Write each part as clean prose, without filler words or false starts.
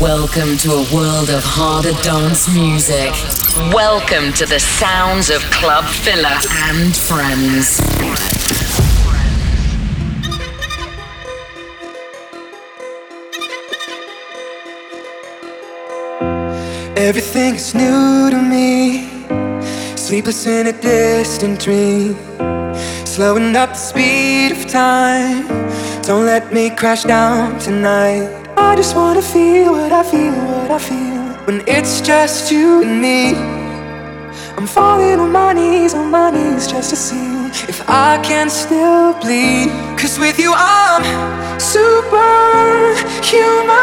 Welcome to a world of harder dance music. Welcome to the sounds of Club Filler and Friends. Everything is new to me. Sleepless in a distant dream. Slowing up the speed of time. Don't let me crash down tonight. I just wanna feel what I feel, what I feel. When it's just you and me, I'm falling on my knees just to see if I can still bleed. 'Cause with you I'm superhuman.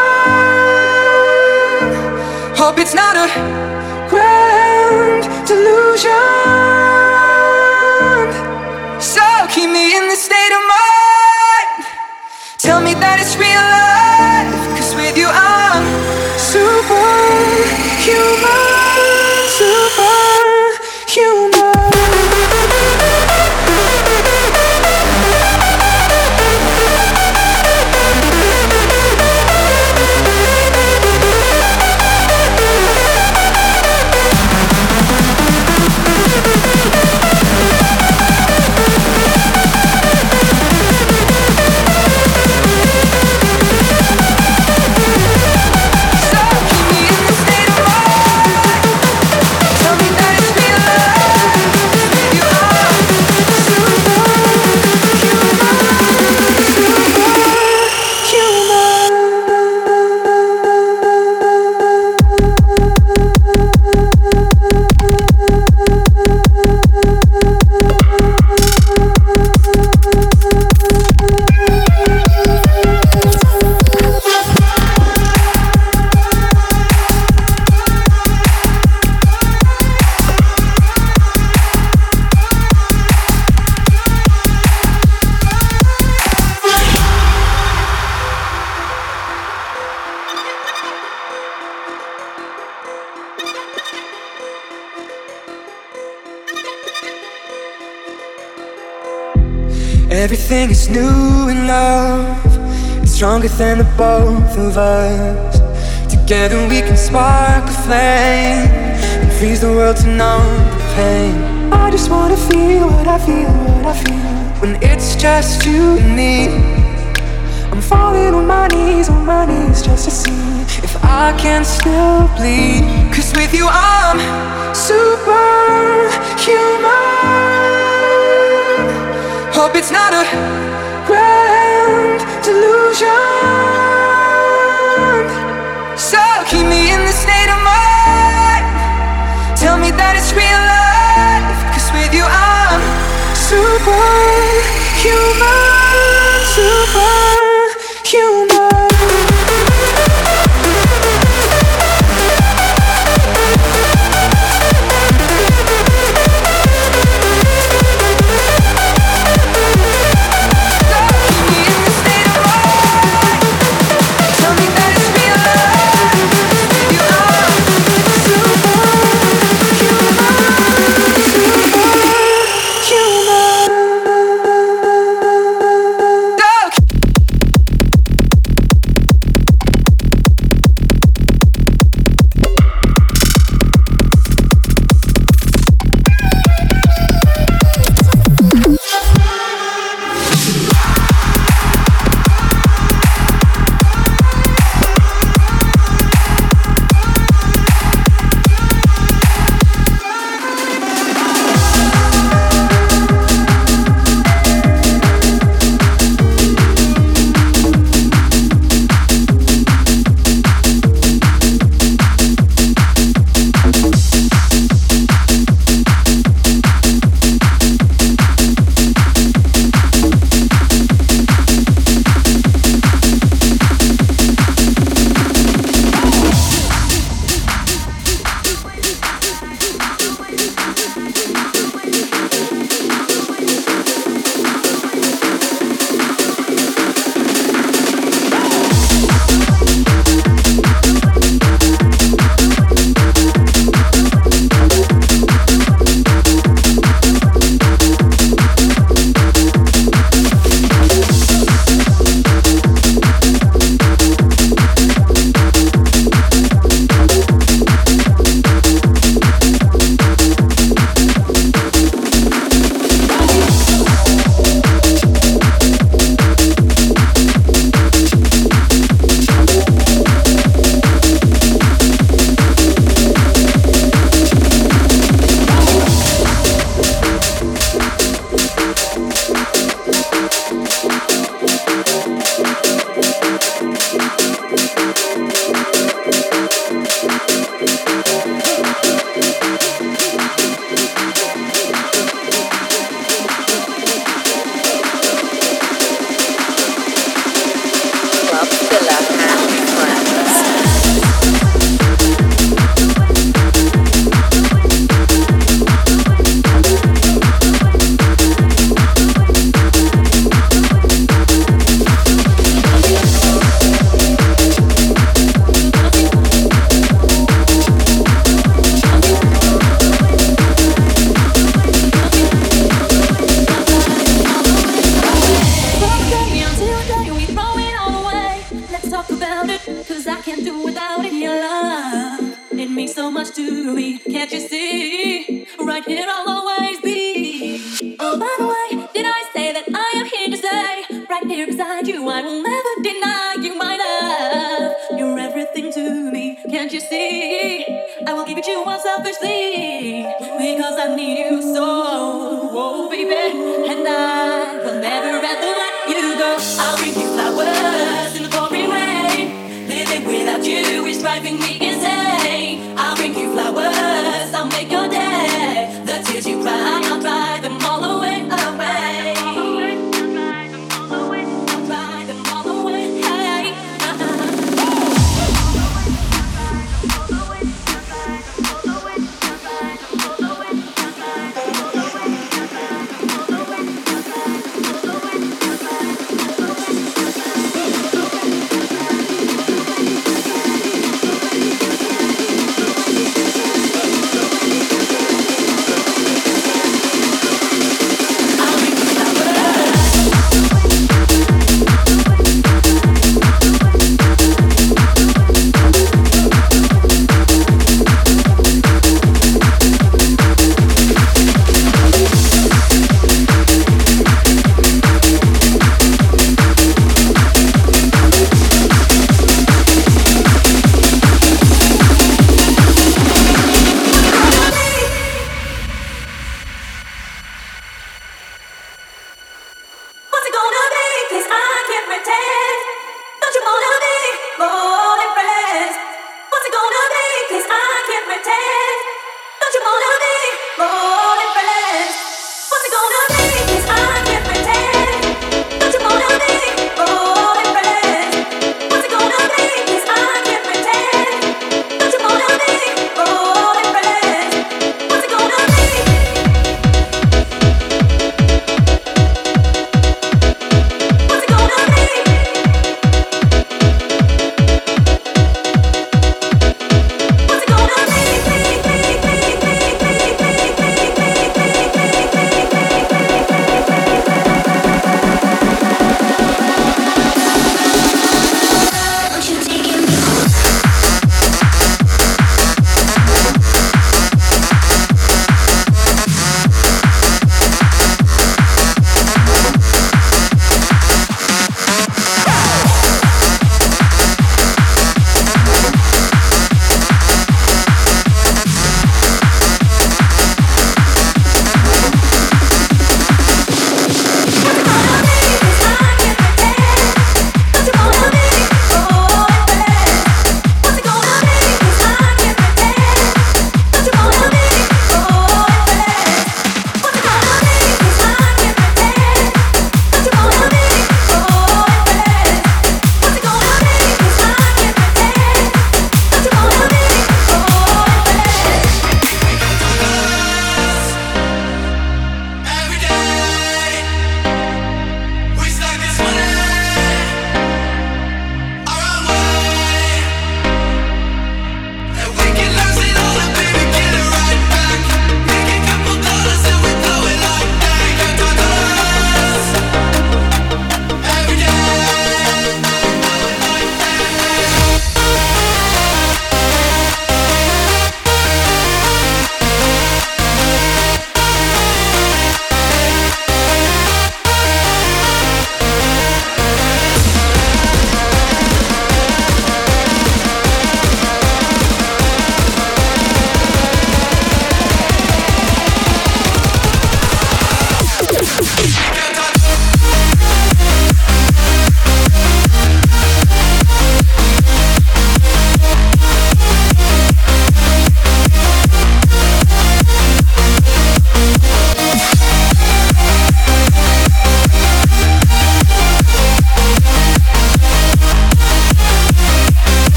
Hope it's not a grand delusion. So keep me in this state of mind. Tell me that it's real life. With you I'm superhuman. Everything is new in love. It's stronger than the both of us. Together we can spark a flame and freeze the world to numb the pain. I just wanna feel what I feel, what I feel. When it's just you and me, I'm falling on my knees just to see if I can still bleed. 'Cause with you I'm superhuman. Hope it's not a grand delusion. So keep me in this state of mind. Tell me that it's real life. 'Cause with you I'm superhuman.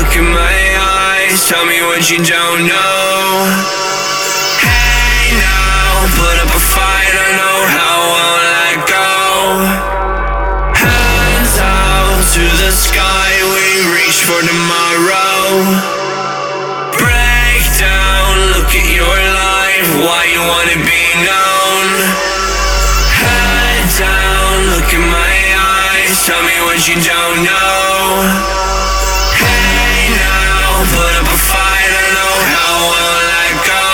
look in my eyes, tell me what you don't know. Hey now, put up a fight, I know how I'll let go. Hands out to the sky, we reach for tomorrow. Break down, look at your life, why you wanna be known. Head down, look in my eyes, tell me what you don't know. Put up a fight, I know how I'll let go.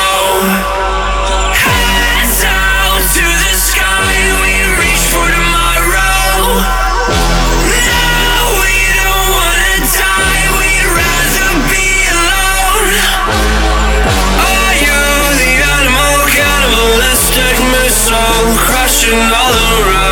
Hands out to the sky, we reach for tomorrow. No, we don't wanna die, we'd rather be alone. Are you the animal, cannibalistic missile, crashing all around?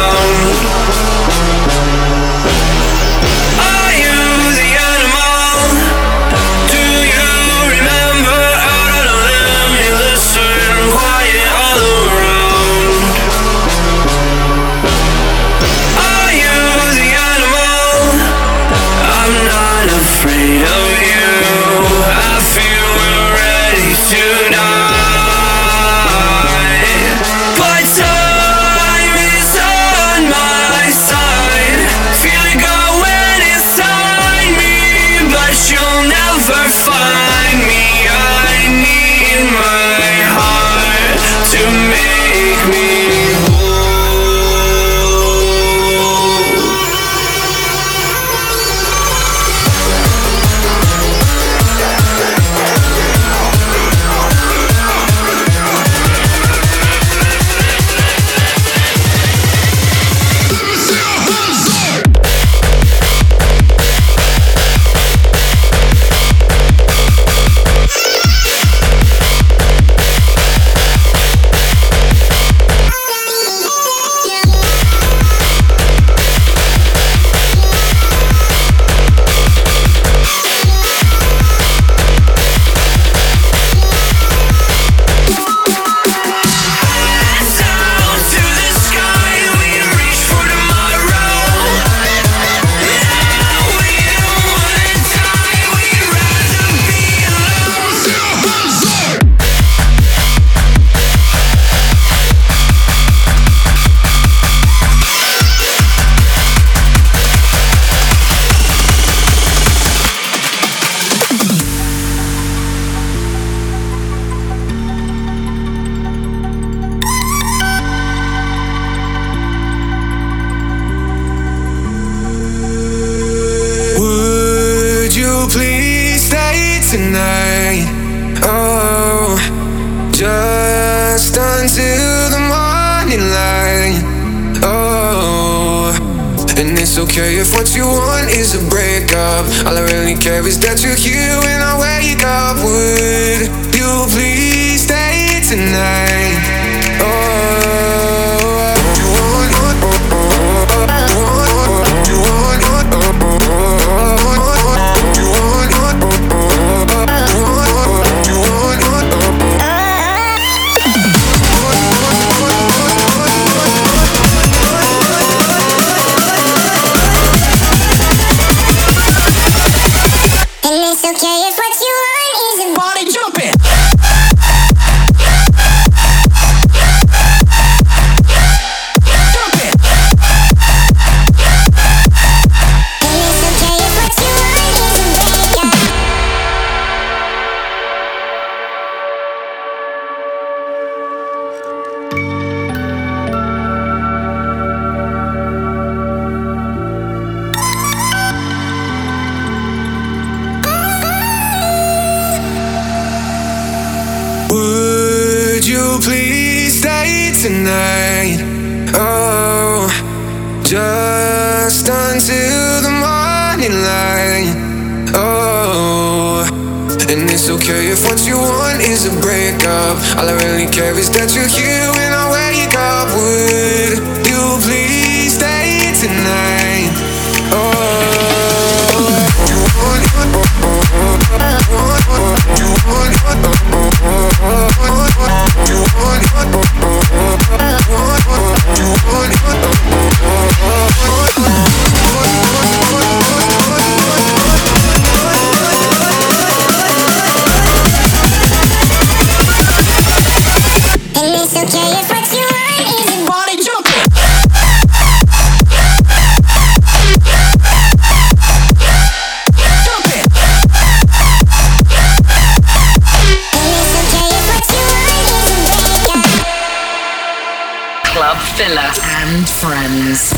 Filler and Friends.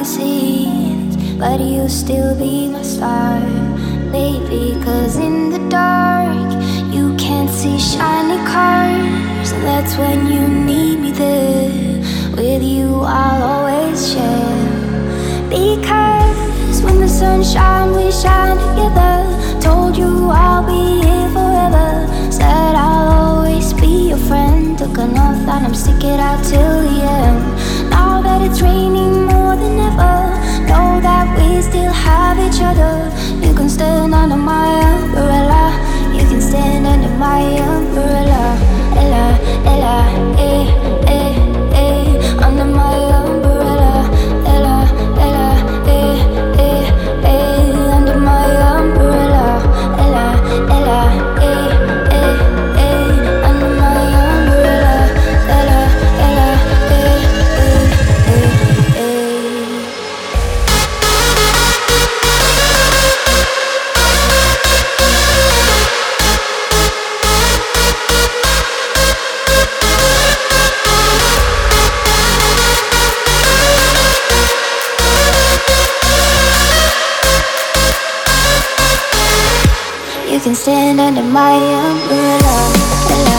magazines, but you'll still be my star, baby. 'Cause in the dark you can't see shiny cars, and that's when you need me there. With you I'll always share, because when the sun shines, we shine together. Told you I'll be here forever, said I'll always be your friend. Took an oath and I'm sticking it out till the end. Now that it's raining more than ever, know that we still have each other. You can stand under my umbrella, you can stand under my umbrella. Ella, Ella, eh, eh, eh, under my umbrella. Ella, Ella, eh, eh, eh, under my umbrella. Ella, Ella, eh, eh, eh, under my umbrella. Ella, Ella, eh, eh, eh, eh. You can stand under my umbrella. Ella, Ella,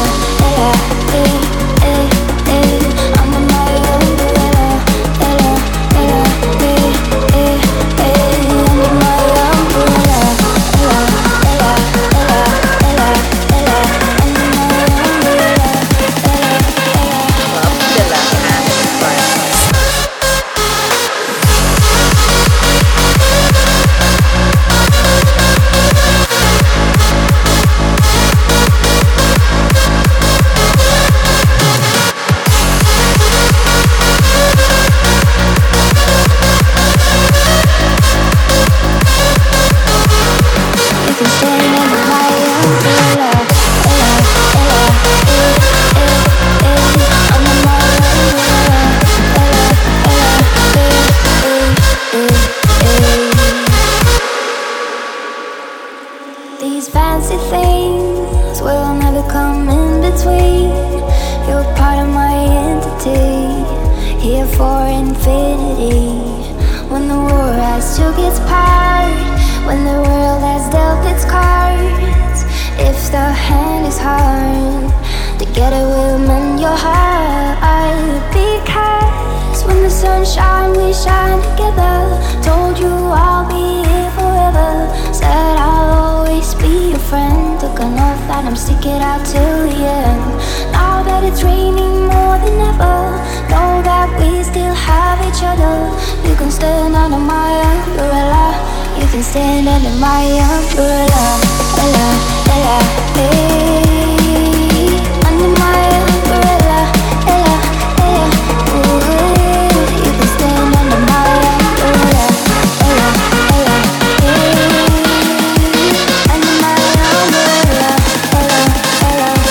eh, eh, eh, under my umbrella. Ella, Ella, eh, eh, eh, under my umbrella. Ella, Ella, Ella, Ella, Ella, under my umbrella. Ella, Ella, Ella.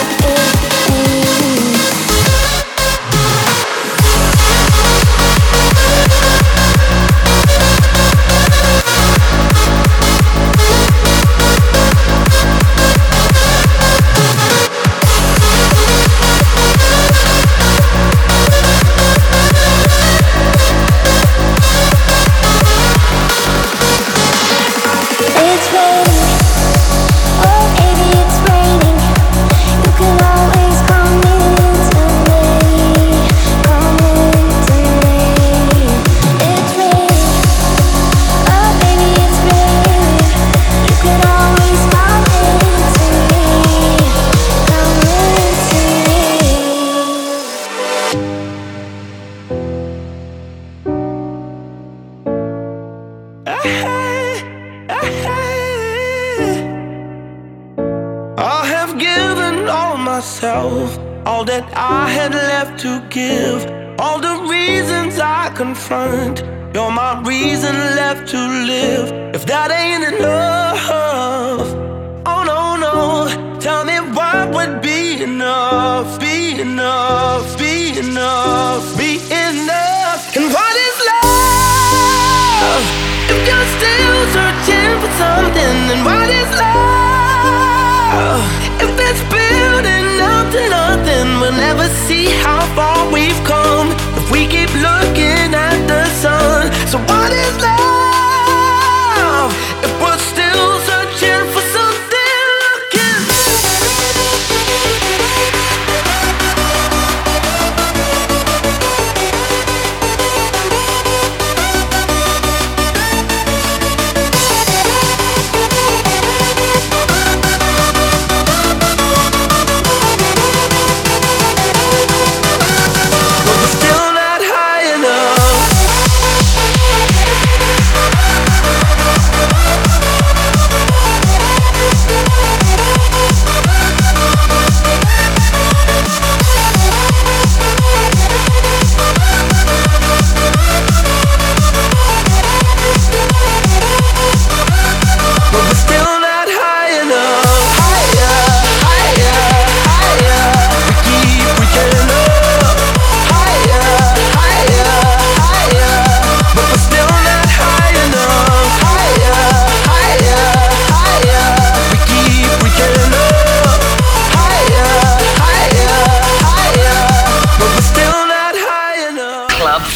See how far we've come if we keep looking at the sun. So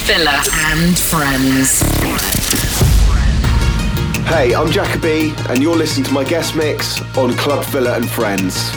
Filler and Friends. Hey, I'm Jacoby, and you're listening to my guest mix on Club Filler and Friends.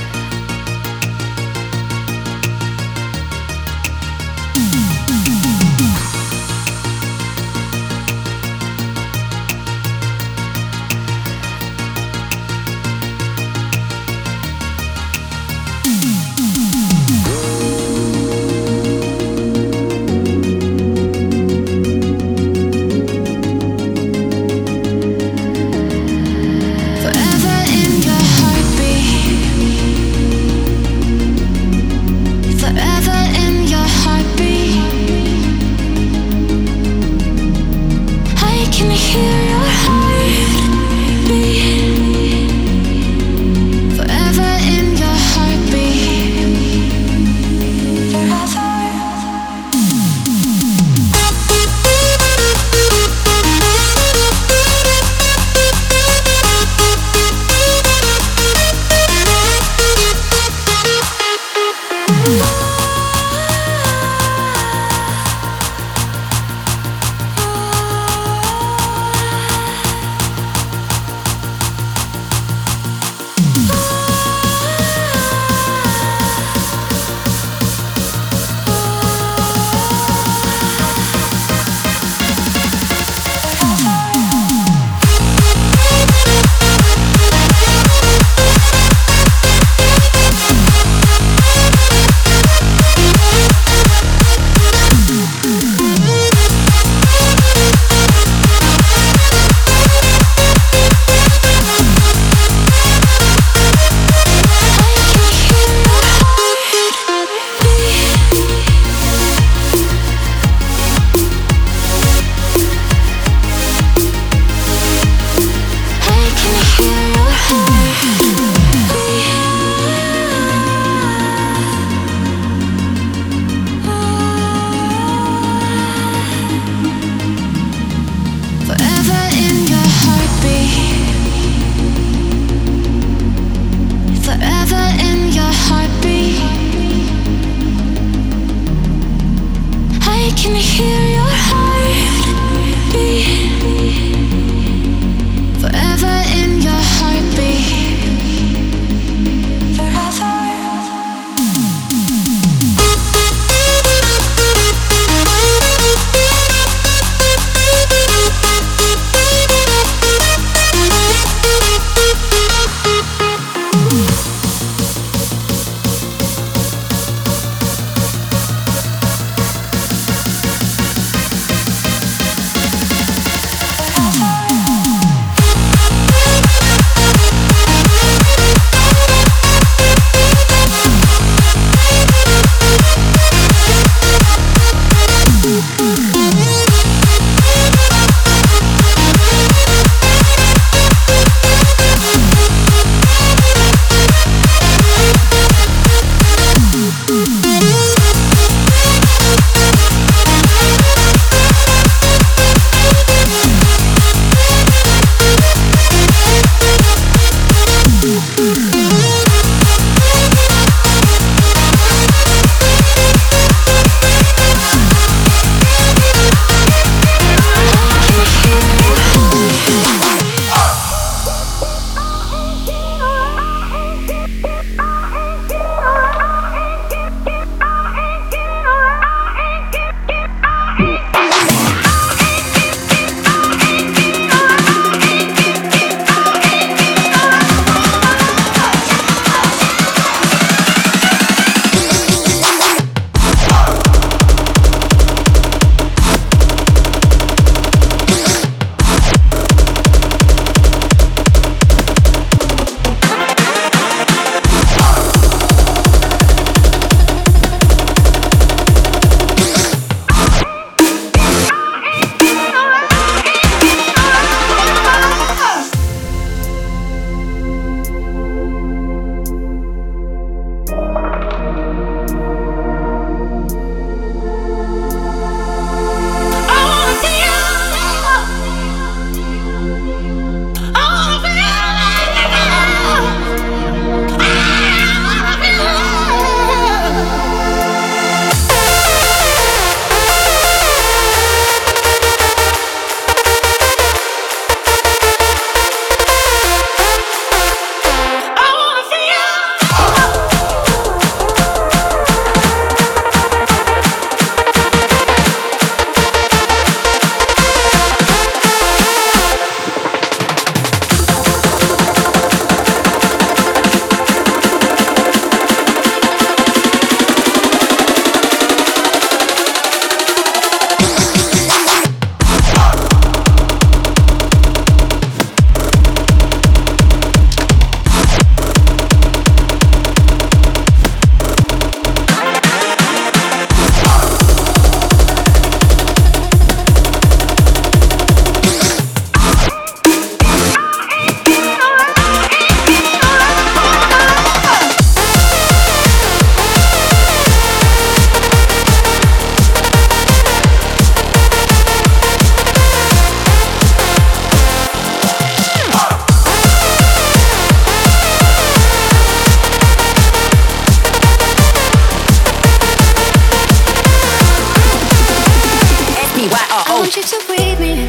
yourself with me.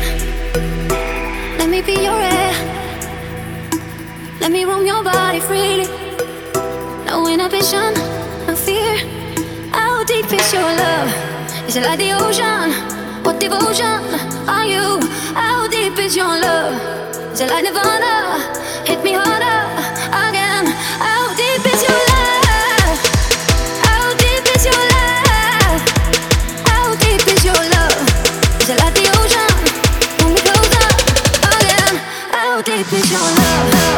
Let me be your air. Let me roam your body freely. No inhibition, no fear. How deep is your love? Is it like the ocean? What devotion are you? How deep is your love? Is it like Nirvana? Hit me harder again. How deep is your love? How deep is your love? How deep is your love? Is it like the ocean? When we close up again. How deep is your love?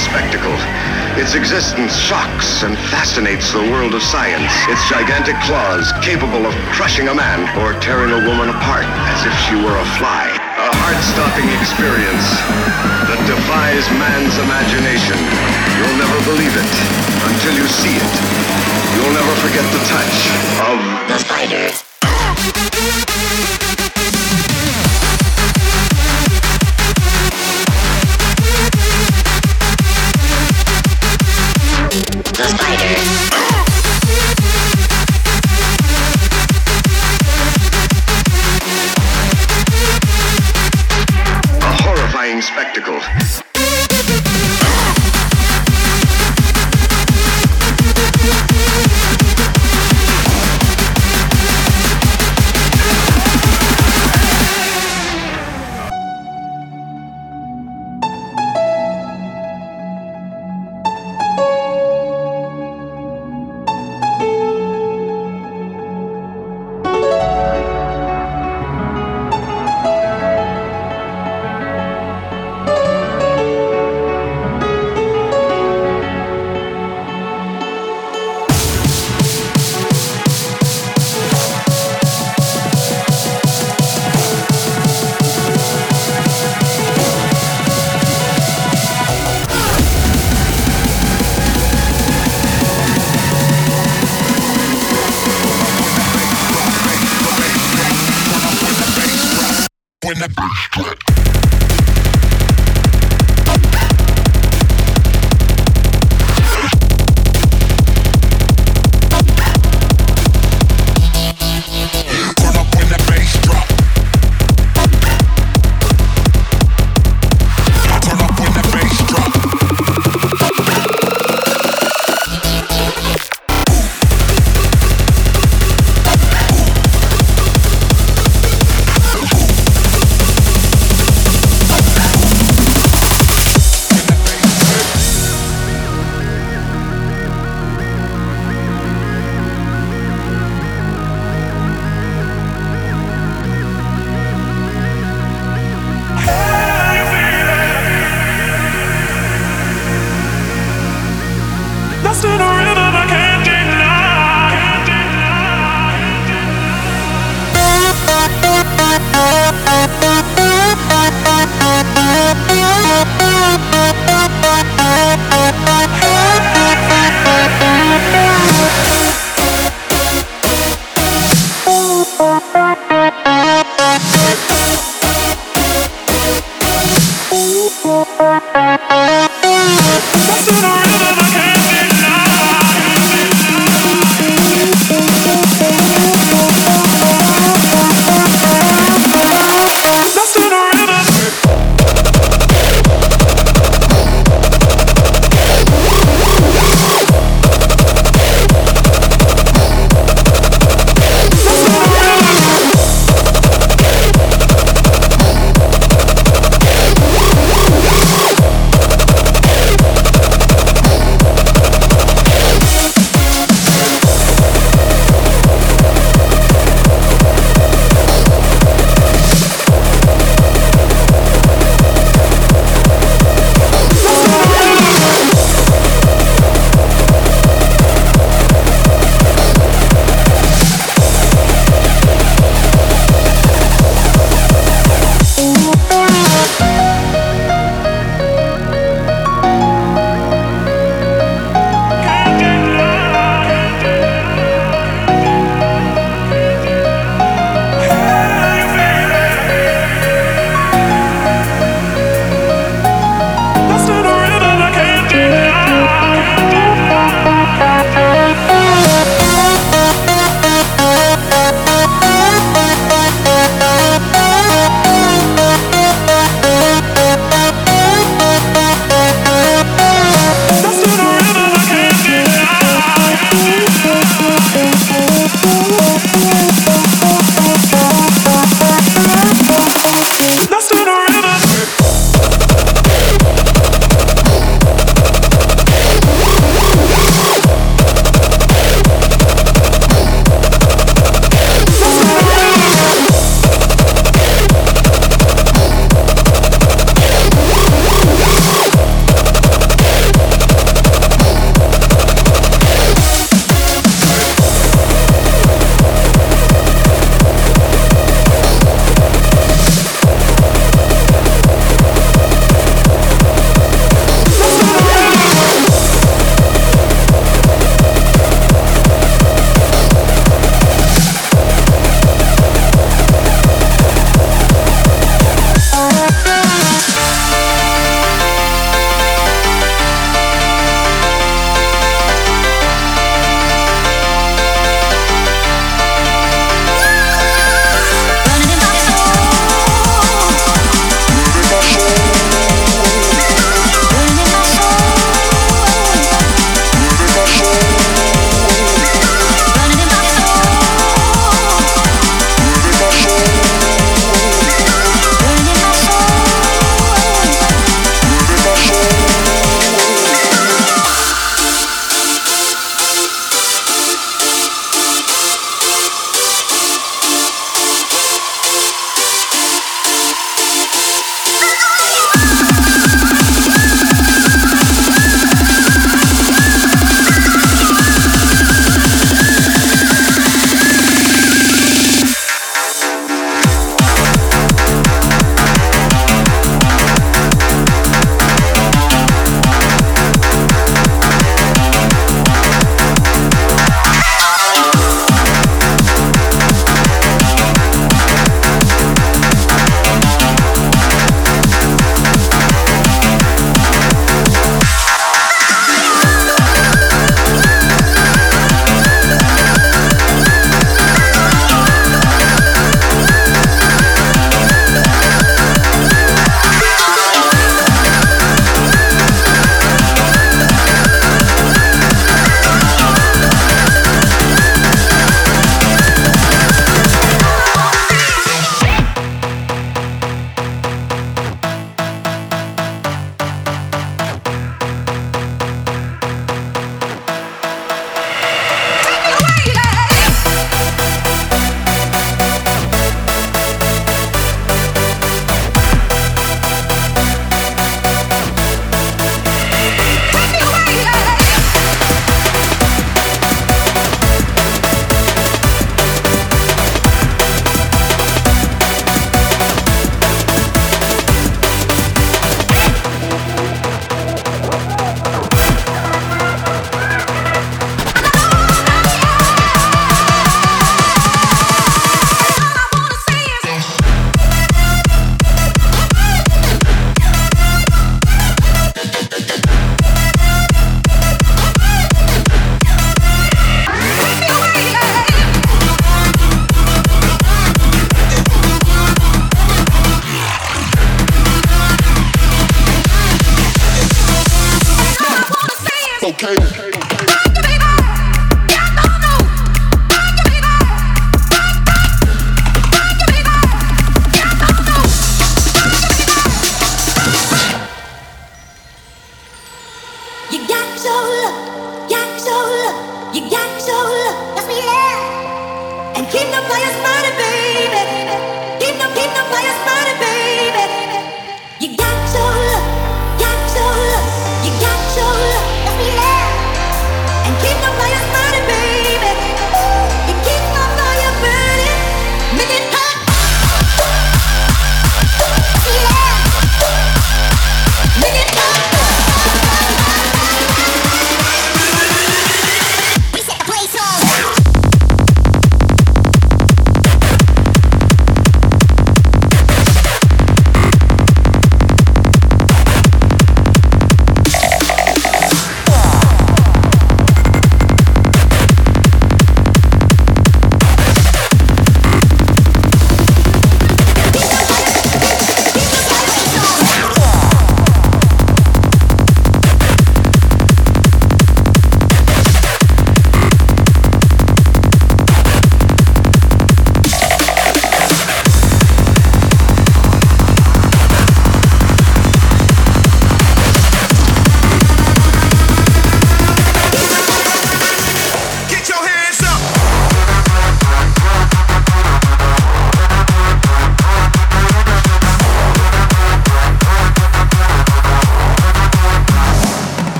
Spectacle. Its existence shocks and fascinates the world of science. Its gigantic claws capable of crushing a man or tearing a woman apart as if she were a fly. A heart-stopping experience that defies man's imagination. You'll never believe it until you see it. You'll never forget the touch of the spiders. Spectacle.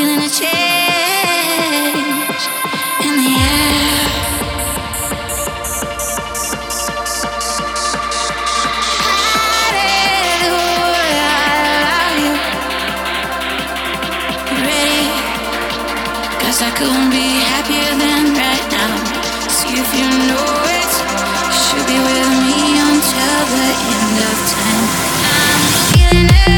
feeling a change in the air. Hallelujah, I love you. Ready? 'Cause I couldn't be happier than right now. See if you know it. Should be with me until the end of time. I'm feeling it.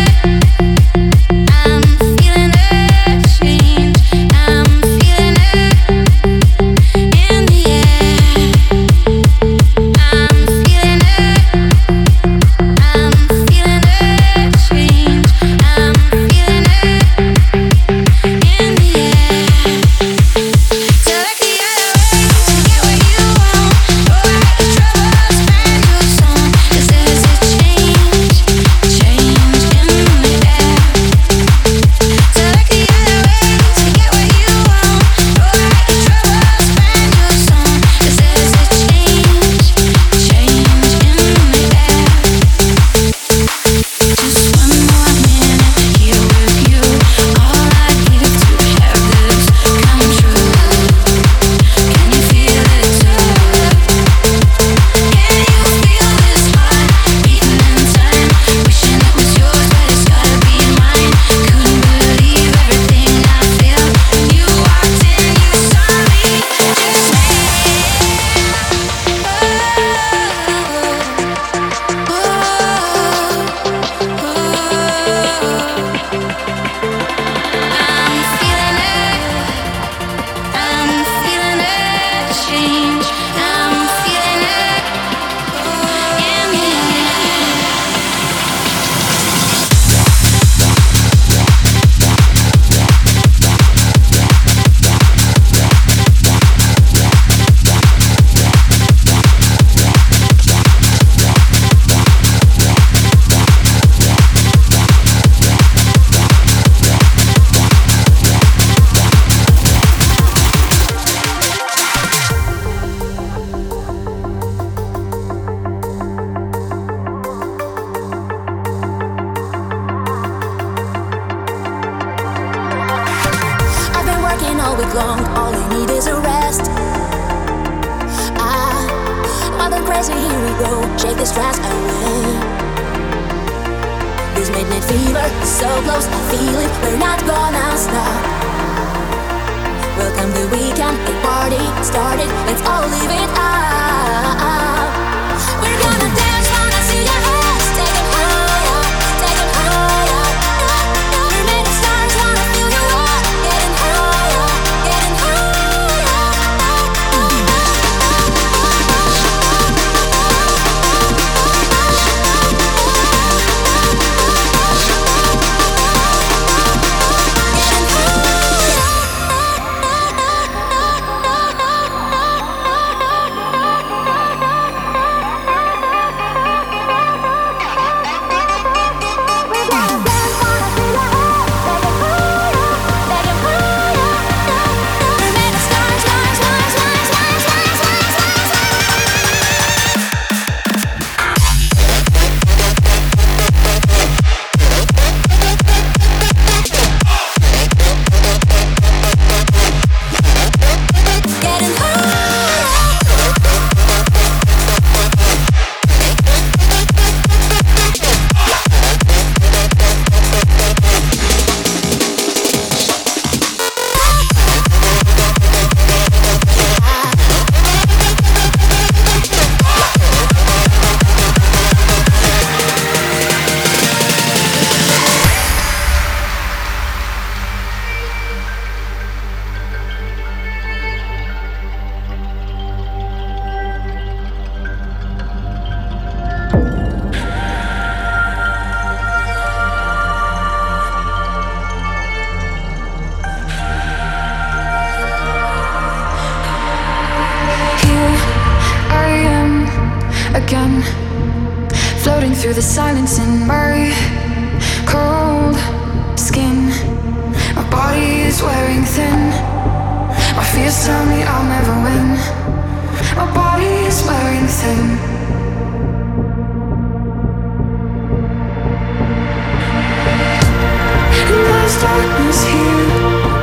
Darkness here.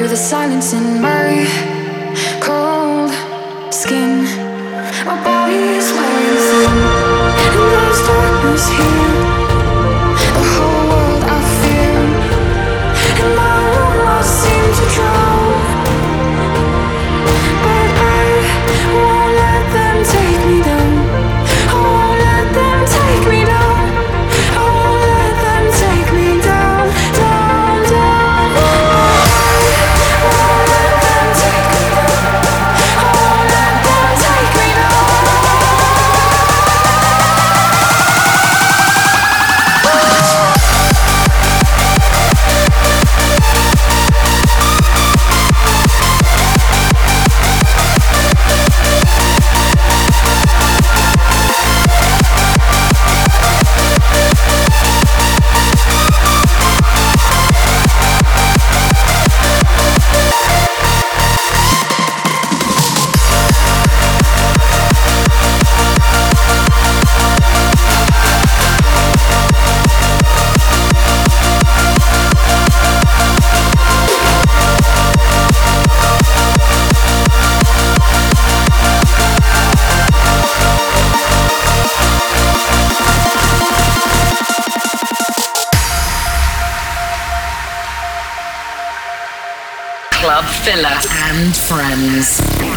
through the silence in my cold skin. My body's wearing thin, and there's darkness here, the whole world I fear, and my room I seem to drown, but I won't let them take me down. I won't let them take me down. Club Filler and Friends.